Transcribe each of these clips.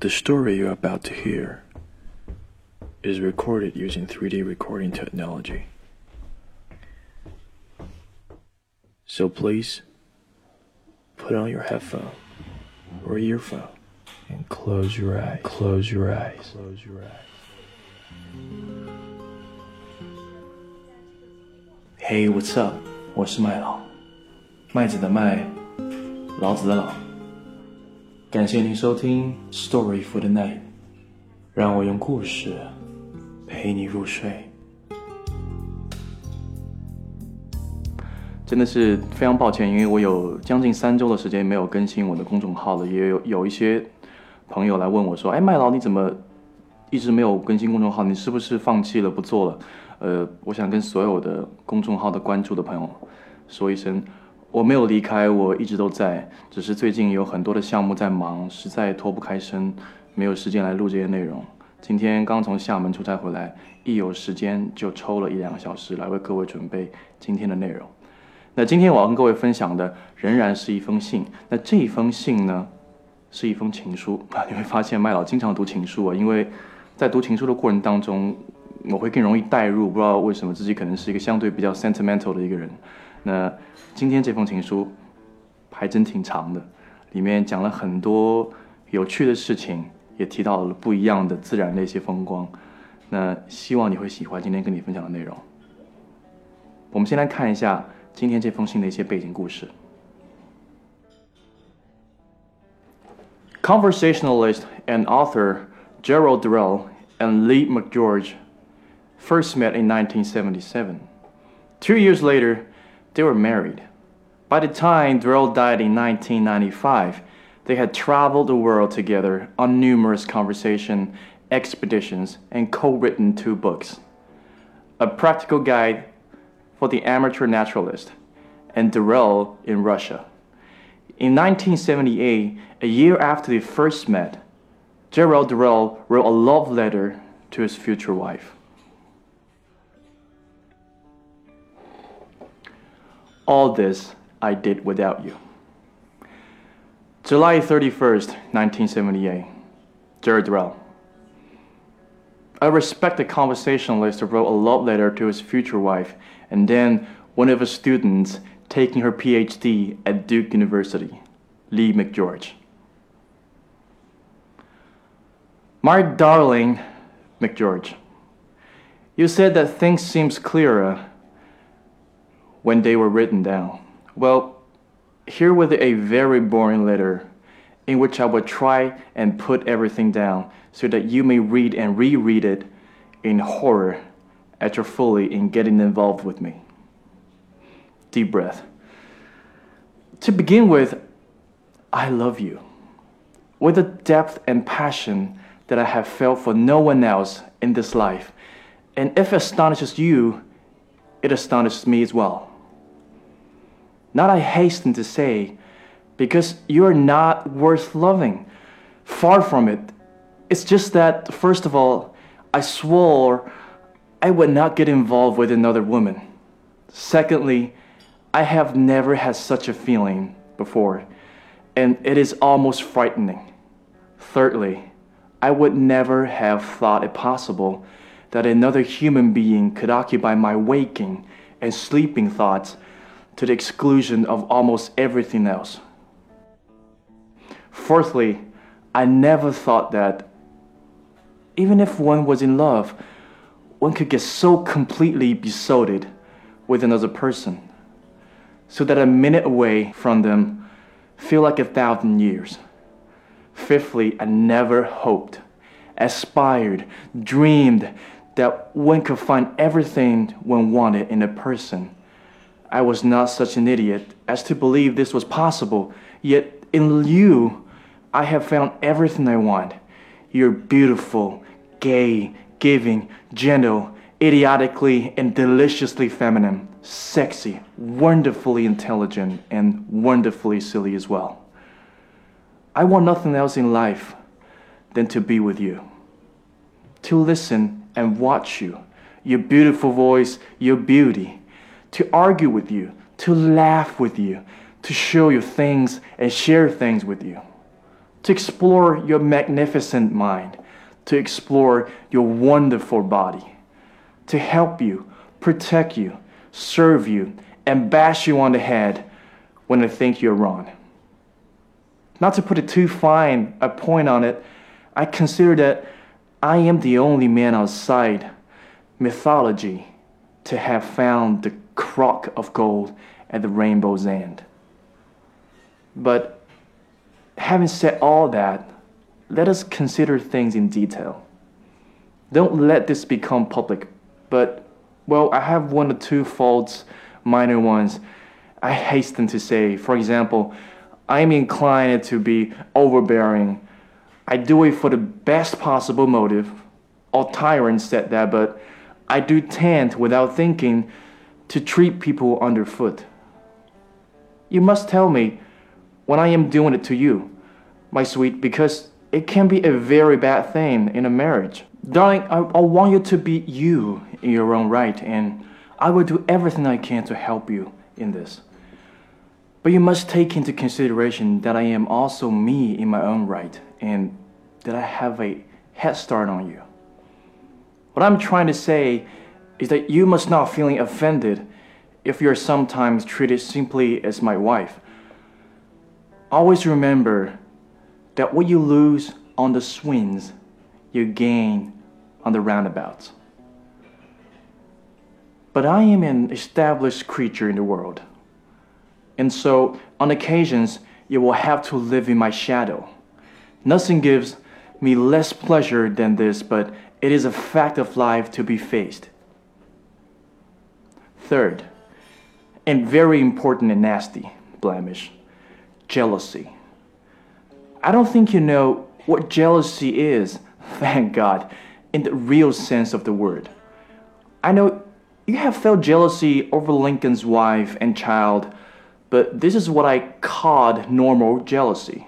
The story you're about to hear is recorded using 3D recording technology. So please, put on your headphone or earphone and close your eyes. Close your eyes. Close your eyes. Hey, what's up? 我是麦老，麦子的麦，老子的老。感谢您收听 Story for the Night， 让我用故事陪你入睡。真的是非常抱歉，因为我有将近3周的时间没有更新我的公众号了，也有一些朋友来问我说，哎，麦老你怎么一直没有更新公众号，你是不是放弃了不做了？我想跟所有的公众号的关注的朋友说一声，我没有离开，我一直都在，只是最近有很多的项目在忙，实在脱不开身，没有时间来录这些内容。今天刚从厦门出差回来，一有时间就抽了1-2个小时来为各位准备今天的内容。那今天我要跟各位分享的仍然是一封信，那这一封信呢，是一封情书。你会发现麦老经常读情书啊，因为在读情书的过程当中，我会更容易带入，不知道为什么自己可能是一个相对比较 sentimental 的一个人。那今天这封情书还真挺长的，里面讲了很多有趣的事情，也提到了不一样的自然的一些风光。那希望你会喜欢今天跟你分享的内容。我们先来看一下今天这封信的一些背景故事。 Conversationalist and author Gerald Durrell and Lee McGeorge first met in 1977. 2 years later they were married. By the time Durrell died in 1995, they had traveled the world together on numerous conversation expeditions and co-written 2 books, A Practical Guide for the Amateur Naturalist and Durrell in Russia. In 1978, a year after they first met, Gerald Durrell wrote a love letter to his future wife. All this I did without you. July 31st, 1978. Gerald Durrell. I respect the conversationalist who wrote a love letter to his future wife and then one of his students taking her PhD at Duke University, Lee McGeorge. My darling McGeorge, you said that things seems clearer when they were written down. Well, here was a very boring letter in which I would try and put everything down so that you may read and reread it in horror at your folly in getting involved with me. Deep breath. To begin with, I love you with a depth and passion that I have felt for no one else in this life. And if it astonishes you, it astonishes me as well. Not I hasten to say, because you're not worth loving. Far from it. It's just that, first of all, I swore I would not get involved with another woman. Secondly, I have never had such a feeling before, and it is almost frightening. Thirdly, I would never have thought it possible that another human being could occupy my waking and sleeping thoughts to the exclusion of almost everything else. Fourthly, I never thought that even if one was in love, one could get so completely besotted with another person, so that a minute away from them feel like 1,000 years. Fifthly, I never hoped, aspired, dreamed that one could find everything one wanted in a person. I was not such an idiot as to believe this was possible, yet in you, I have found everything I want. You're beautiful, gay, giving, gentle, idiotically and deliciously feminine, sexy, wonderfully intelligent, and wonderfully silly as well. I want nothing else in life than to be with you, to listen and watch you, your beautiful voice, your beauty, to argue with you, to laugh with you, to show you things and share things with you, to explore your magnificent mind, to explore your wonderful body, to help you, protect you, serve you, and bash you on the head when they think you're wrong. Not to put it too fine a point on it, I consider that I am the only man outside mythology to have found the crock of gold at the rainbow's end. But having said all that, let us consider things in detail. Don't let this become public, but, well, I have one or two faults, minor ones, I hasten to say. For example, I am inclined to be overbearing. I do it for the best possible motive. All tyrants said that, but I do tend, without thinking, to treat people underfoot. You must tell me when I am doing it to you, my sweet, because it can be a very bad thing in a marriage. Darling, I want you to be you in your own right, and I will do everything I can to help you in this. But you must take into consideration that I am also me in my own right, and that I have a head start on you. What I'm trying to say is that you must not feel offended if you're sometimes treated simply as my wife. Always remember that what you lose on the swings, you gain on the roundabouts. But I am an established creature in the world, and so on occasions you will have to live in my shadow. Nothing gives me less pleasure than this, but it is a fact of life to be faced. Third, and very important and nasty blemish, jealousy. I don't think you know what jealousy is, thank God, in the real sense of the word. I know you have felt jealousy over Lincoln's wife and child, but this is what I called normal jealousy.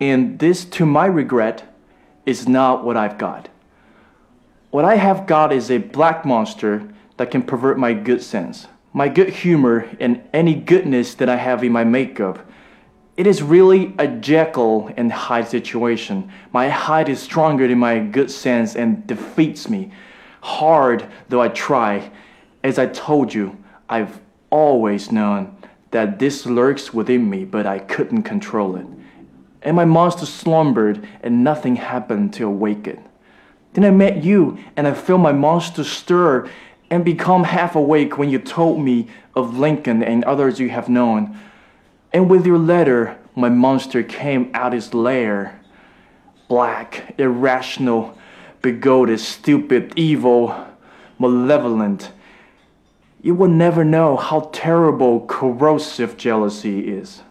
And this, to my regret, is not what I've got. What I have got is a black monster that can pervert my good sense, my good humor, and any goodness that I have in my makeup. It is really a Jekyll and Hyde situation. My Hyde is stronger than my good sense and defeats me, hard though I try. As I told you, I've always known that this lurks within me, but I couldn't control it. And my monster slumbered, and nothing happened to awake it. Then I met you, and I felt my monster stir and become half awake when you told me of Lincoln and others you have known. And with your letter, my monster came out its lair. Black, irrational, bigoted, stupid, evil, malevolent. You will never know how terrible corrosive jealousy is.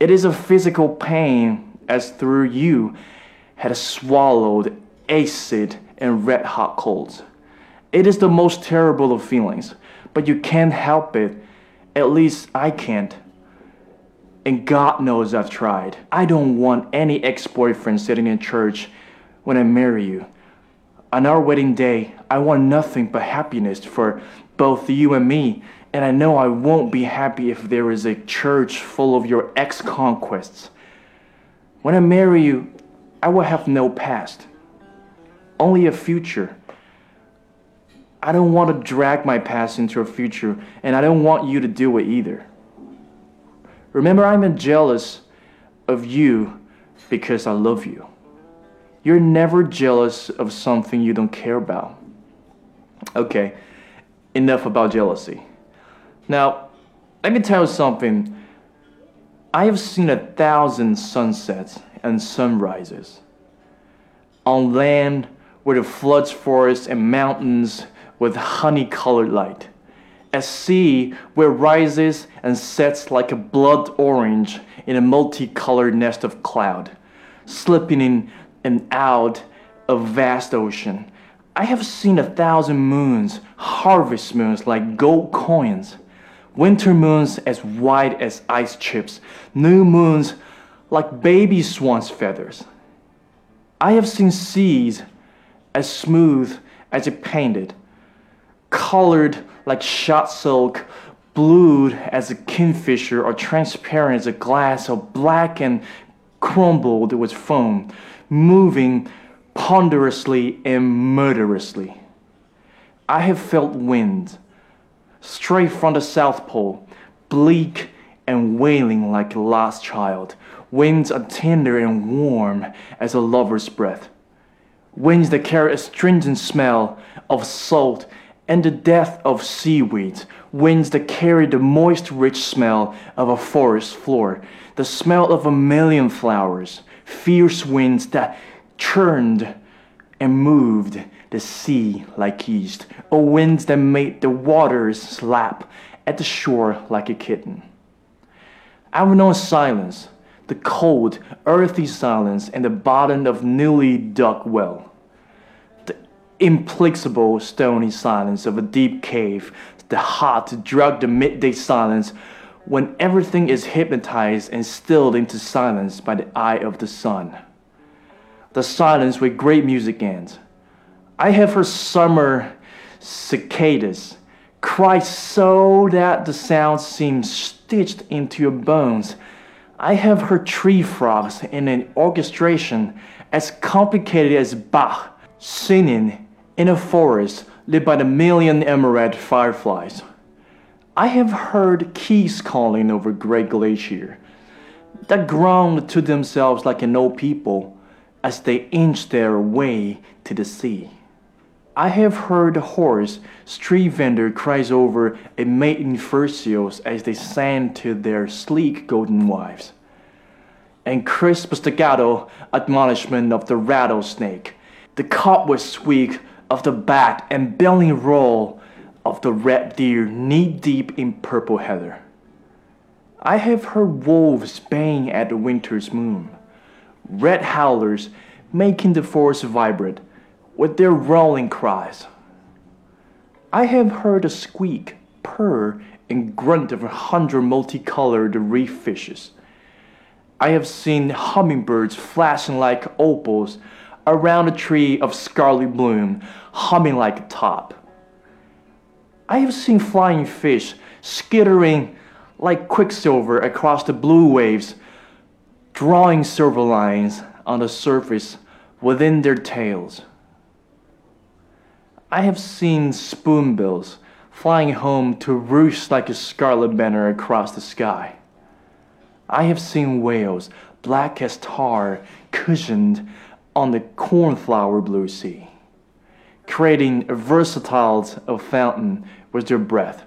It is a physical pain, as through you had swallowed acid and red hot coals. It is the most terrible of feelings, but you can't help it. At least I can't. And God knows I've tried. I don't want any ex-boyfriend sitting in church when I marry you. On our wedding day, I want nothing but happiness for both you and me. And I know I won't be happy if there is a church full of your ex-conquests. When I marry you, I will have no past, only a future. I don't want to drag my past into a future, and I don't want you to do it either. Remember, I'm jealous of you because I love you. You're never jealous of something you don't care about. Okay, enough about jealousy. Now, let me tell you something. I have seen 1,000 sunsets and sunrises. On land where the floods, forests, and mountains with honey-colored light. At sea where rises and sets like a blood orange in a multicolored nest of cloud, slipping in and out of vast ocean. I have seen 1,000 moons, harvest moons like gold coins. Winter moons as wide as ice chips, new moons like baby swan's feathers. I have seen seas as smooth as it painted, colored like shot silk, blued as a kingfisher, or transparent as a glass, or black and crumbled, it was foam, moving ponderously and murderously. I have felt wind, straight from the South Pole, bleak and wailing like a lost child. Winds are tender and warm as a lover's breath. Winds that carry a stringent smell of salt and the death of seaweed. Winds that carry the moist, rich smell of a forest floor, the smell of a million flowers. Fierce winds that churned and moved the sea like yeast. Or winds that made the waters slap at the shore like a kitten. I've known silence, the cold, earthy silence and the bottom of newly dug well. Implacable, stony silence of a deep cave, the hot, drugged midday silence when everything is hypnotized and stilled into silence by the eye of the sun. The silence where great music ends. I have heard summer cicadas cry so that the sound seems stitched into your bones. I have heard tree frogs in an orchestration as complicated as Bach singing in a forest lit by the million emerald fireflies. I have heard geese calling over Great Glacier that groaned to themselves like an old people as they inched their way to the sea. I have heard a hoarse street vendor cries over a maiden furcios as they sang to their sleek golden wives, and crisp staccato admonishment of the rattlesnake, the cobweb squeak of the bat and belly roll of the red deer knee-deep in purple heather. I have heard wolves baying at the winter's moon, red howlers making the forest vibrate with their rolling cries. I have heard a squeak, purr, and grunt of 100 multicolored reef fishes. I have seen hummingbirds flashing like opals around a tree of scarlet bloom, humming like a top. I have seen flying fish skittering like quicksilver across the blue waves, drawing silver lines on the surface within their tails. I have seen spoonbills flying home to roost like a scarlet banner across the sky. I have seen whales, black as tar, cushioned on the cornflower blue sea, creating a versatile fountain with their breath.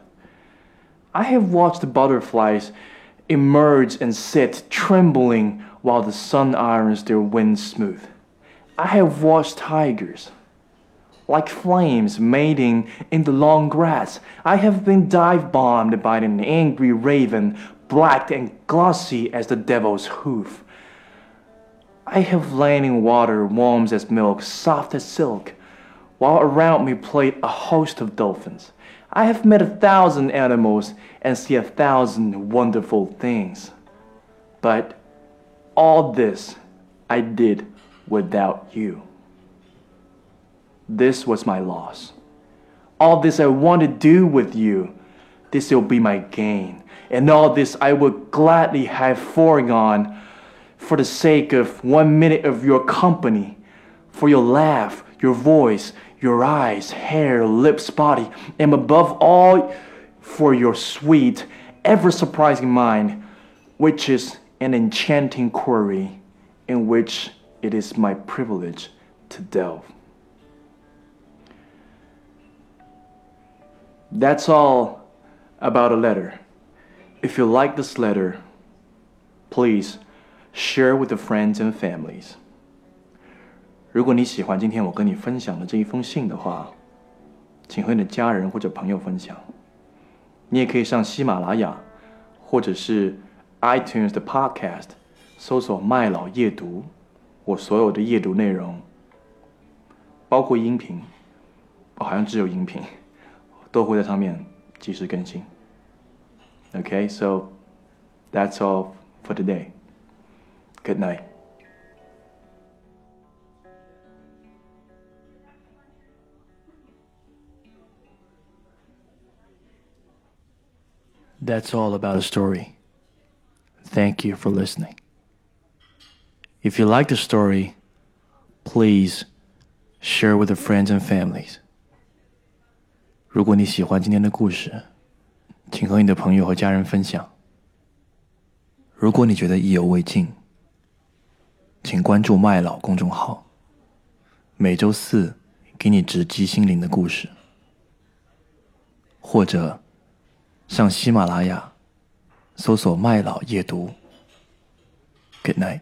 I have watched the butterflies emerge and sit trembling while the sun irons their wings smooth. I have watched tigers like flames mating in the long grass. I have been dive-bombed by an angry raven, black and glossy as the devil's hoof. I have lain in water warm as milk, soft as silk, while around me played a host of dolphins. I have met 1,000 animals and see 1,000 wonderful things. But all this I did without you. This was my loss. All this I want to do with you, this will be my gain. And all this I would gladly have foregone for the sake of 1 minute of your company, for your laugh, your voice, your eyes, hair, lips, body, and above all, for your sweet, ever-surprising mind, which is an enchanting quarry in which it is my privilege to delve. That's all about a letter. If you like this letter, please share with your friends and families. 如果你喜欢今天我跟你分享的这一封信的话，请和你的家人或者朋友分享。你也可以上喜马拉雅或者是 iTunes 的 Podcast 搜索麦老夜读，我所有的夜读内容，包括音频，好像只有音频，都会在上面及时更新。Okay, so that's all for today. Good night. That's all about a story. Thank you for listening. If you like the story, please share with your friends and families. 如果你喜欢今天的故事，请和你的朋友和家人分享。如果你觉得意犹未尽，请关注麦老公众号，每周四给你直击心灵的故事，或者上喜马拉雅搜索麦老夜读。Good night.